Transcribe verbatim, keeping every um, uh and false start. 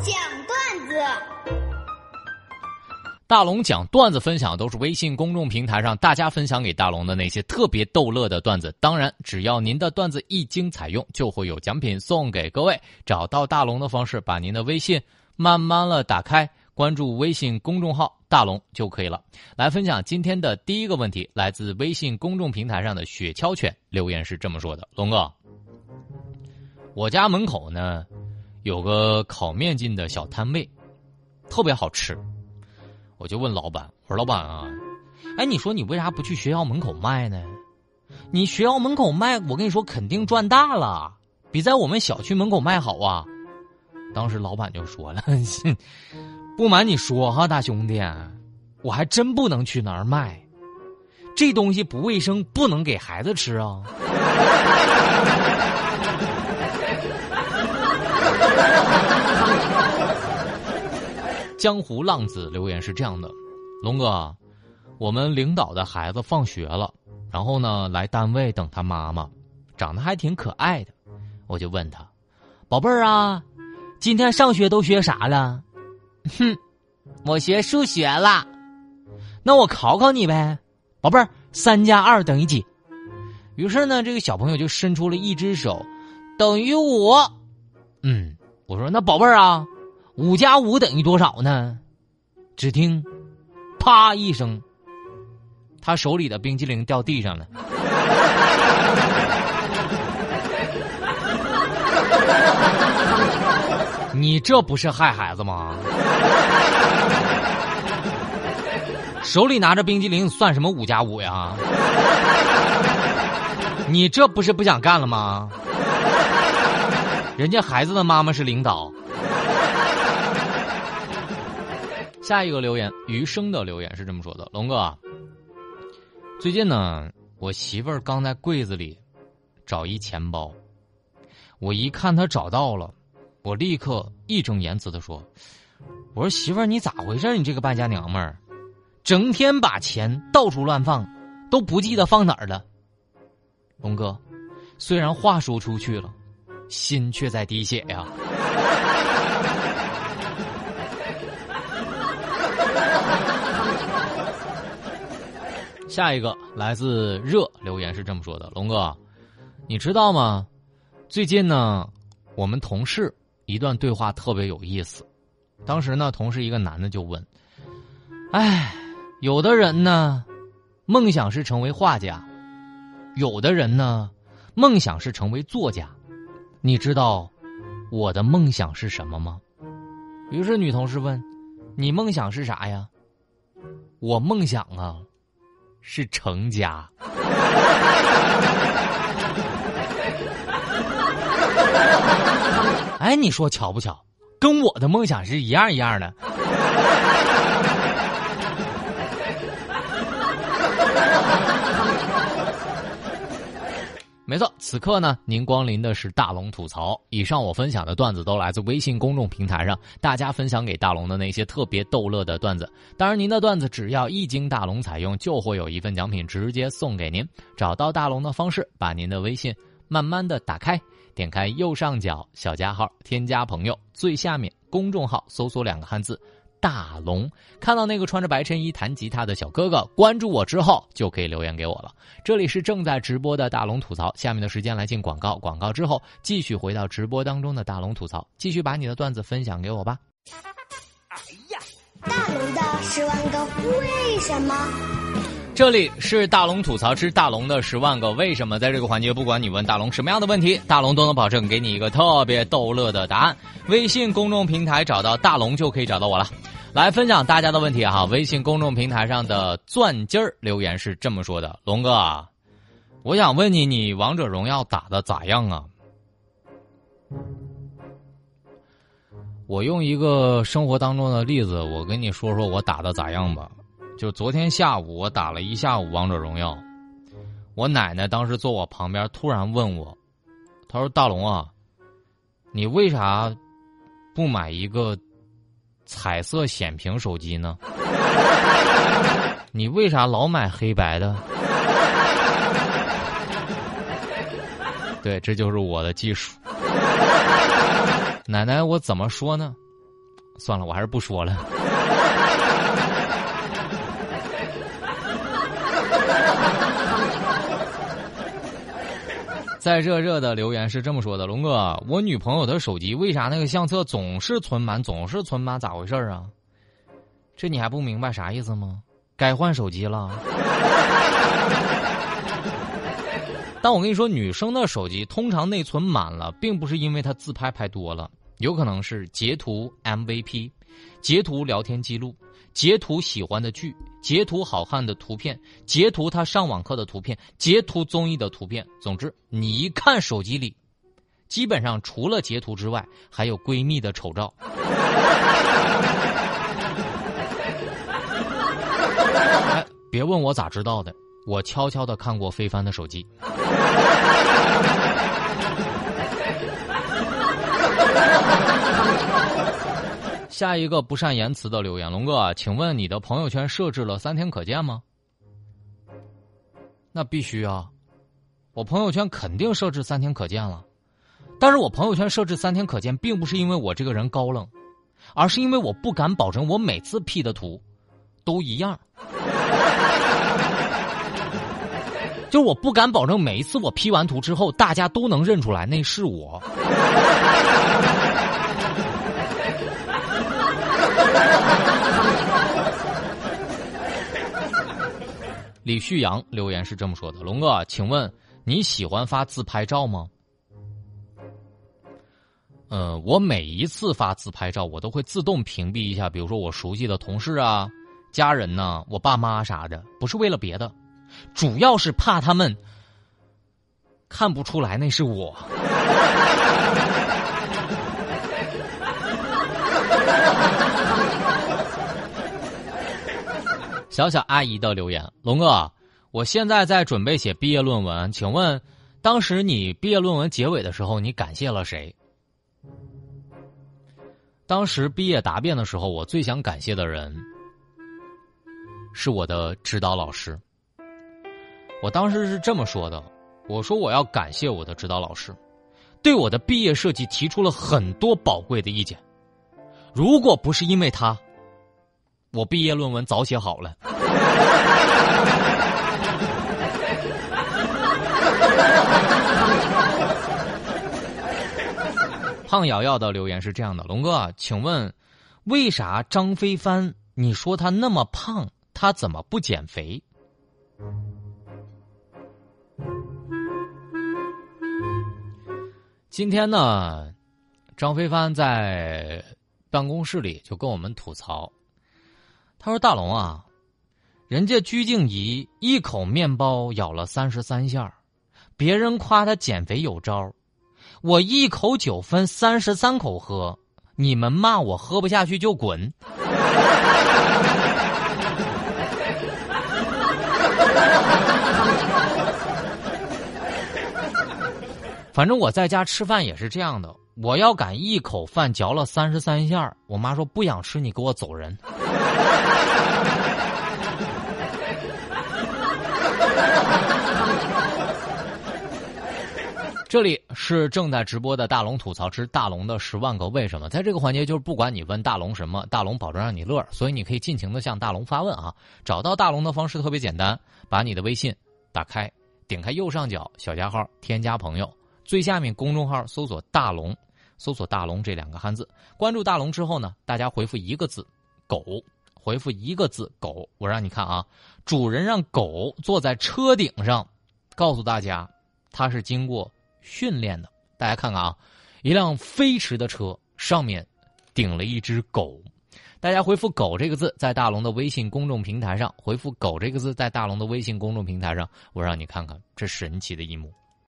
讲段子，大龙讲段子分享都是微信公众平台上大家分享给大龙的那些特别逗乐的段子。当然，只要您的段子一经采用，就会有奖品送给各位。找到大龙的方式，把您的微信慢慢了打开，关注微信公众号大龙就可以了。来分享今天的第一个问题，来自微信公众平台上的雪橇犬，留言是这么说的：龙哥，我家门口呢有个烤面筋的小摊位，特别好吃。我就问老板，我说老板啊，哎，你说你为啥不去学校门口卖呢？你学校门口卖，我跟你说肯定赚大了，比在我们小区门口卖好啊。当时老板就说了，不瞒你说哈，大兄弟，我还真不能去哪儿卖，这东西不卫生，不能给孩子吃啊。江湖浪子留言是这样的：龙哥，我们领导的孩子放学了，然后呢来单位等他妈妈，长得还挺可爱的。我就问他，宝贝儿啊，今天上学都学啥了？哼，我学数学了。那我考考你呗，宝贝儿，三加二等于几？于是呢，这个小朋友就伸出了一只手，等于五。嗯，我说那宝贝儿啊，五加五等于多少呢？只听啪一声，他手里的冰激凌掉地上了。你这不是害孩子吗？手里拿着冰激凌算什么五加五呀？你这不是不想干了吗？人家孩子的妈妈是领导。下一个留言，余生的留言是这么说的：龙哥，最近呢，我媳妇儿刚在柜子里找一钱包，我一看她找到了，我立刻义正言辞的说：“我说媳妇儿，你咋回事？你这个败家娘们儿，整天把钱到处乱放，都不记得放哪儿了。”龙哥，虽然话说出去了，心却在滴血呀。下一个来自热留言是这么说的：龙哥，你知道吗？最近呢，我们同事一段对话特别有意思。当时呢，同事一个男的就问：哎，有的人呢，梦想是成为画家，有的人呢，梦想是成为作家，你知道我的梦想是什么吗？于是女同事问：你梦想是啥呀？我梦想啊，是成家。哎，你说巧不巧？跟我的梦想是一样一样的。没错，此刻呢，您光临的是大龙吐槽。以上我分享的段子都来自微信公众平台上大家分享给大龙的那些特别逗乐的段子。当然，您的段子只要一经大龙采用，就会有一份奖品直接送给您。找到大龙的方式，把您的微信慢慢的打开，点开右上角小加号，添加朋友，最下面公众号搜索两个汉字大龙，看到那个穿着白衬衣弹吉他的小哥哥，关注我之后就可以留言给我了。这里是正在直播的大龙吐槽，下面的时间来进广告，广告之后继续回到直播当中的大龙吐槽，继续把你的段子分享给我吧。哎呀，大龙的十万个为什么。这里是大龙吐槽之大龙的十万个为什么，在这个环节，不管你问大龙什么样的问题，大龙都能保证给你一个特别逗乐的答案。微信公众平台找到大龙就可以找到我了。来分享大家的问题啊！微信公众平台上的钻鸡儿留言是这么说的：龙哥，我想问你，你王者荣耀打的咋样啊？我用一个生活当中的例子，我跟你说说我打的咋样吧。就昨天下午我打了一下午王者荣耀，我奶奶当时坐我旁边突然问我，她说大龙啊，你为啥不买一个彩色显屏手机呢？你为啥老买黑白的？对，这就是我的技术。奶奶，我怎么说呢？算了，我还是不说了。在热热的留言是这么说的：龙哥，我女朋友的手机为啥那个相册总是存满总是存满，咋回事啊？这你还不明白啥意思吗？该换手机了。但我跟你说，女生的手机通常内存满了，并不是因为她自拍拍多了，有可能是截图 M V P、 截图聊天记录、截图喜欢的剧、截图好看的图片、截图他上网课的图片、截图综艺的图片。总之你一看手机里，基本上除了截图之外还有闺蜜的丑照。哎，别问我咋知道的，我悄悄地看过飞帆的手机。下一个不善言辞的留言：龙哥，请问你的朋友圈设置了三天可见吗？那必须啊，我朋友圈肯定设置三天可见了。但是我朋友圈设置三天可见并不是因为我这个人高冷，而是因为我不敢保证我每次 P 的图都一样。就是我不敢保证每一次我 P 完图之后大家都能认出来那是我。李旭阳留言是这么说的：龙哥，请问你喜欢发自拍照吗？呃，我每一次发自拍照我都会自动屏蔽一下，比如说我熟悉的同事啊、家人啊、我爸妈啥的，不是为了别的，主要是怕他们看不出来那是我。小小阿姨的留言：龙哥，我现在在准备写毕业论文，请问当时你毕业论文结尾的时候你感谢了谁？当时毕业答辩的时候，我最想感谢的人是我的指导老师。我当时是这么说的，我说我要感谢我的指导老师，对我的毕业设计提出了很多宝贵的意见，如果不是因为他，我毕业论文早写好了。胖瑶瑶的留言是这样的：龙哥，请问为啥张飞帆你说他那么胖，他怎么不减肥？今天呢，张飞帆在办公室里就跟我们吐槽，他说：“大龙啊，人家鞠婧祎一口面包咬了三十三下，别人夸他减肥有招，我一口酒分三十三口喝，你们骂我喝不下去就滚。”反正我在家吃饭也是这样的，我要敢一口饭嚼了三十三下，我妈说不想吃，你给我走人。这里是正在直播的大龙吐槽之大龙的十万个为什么，在这个环节就是不管你问大龙什么，大龙保证让你乐，所以你可以尽情的向大龙发问啊。找到大龙的方式特别简单，把你的微信打开，点开右上角小加号，添加朋友，最下面公众号搜索大龙，搜索大龙这两个汉字，关注大龙之后呢，大家回复一个字狗，回复一个字狗，我让你看啊，主人让狗坐在车顶上，告诉大家它是经过训练的。大家看看啊，一辆飞驰的车上面顶了一只狗。大家回复狗这个字，在大龙的微信公众平台上，回复狗这个字在大龙的微信公众平台上，我让你看看这神奇的一幕。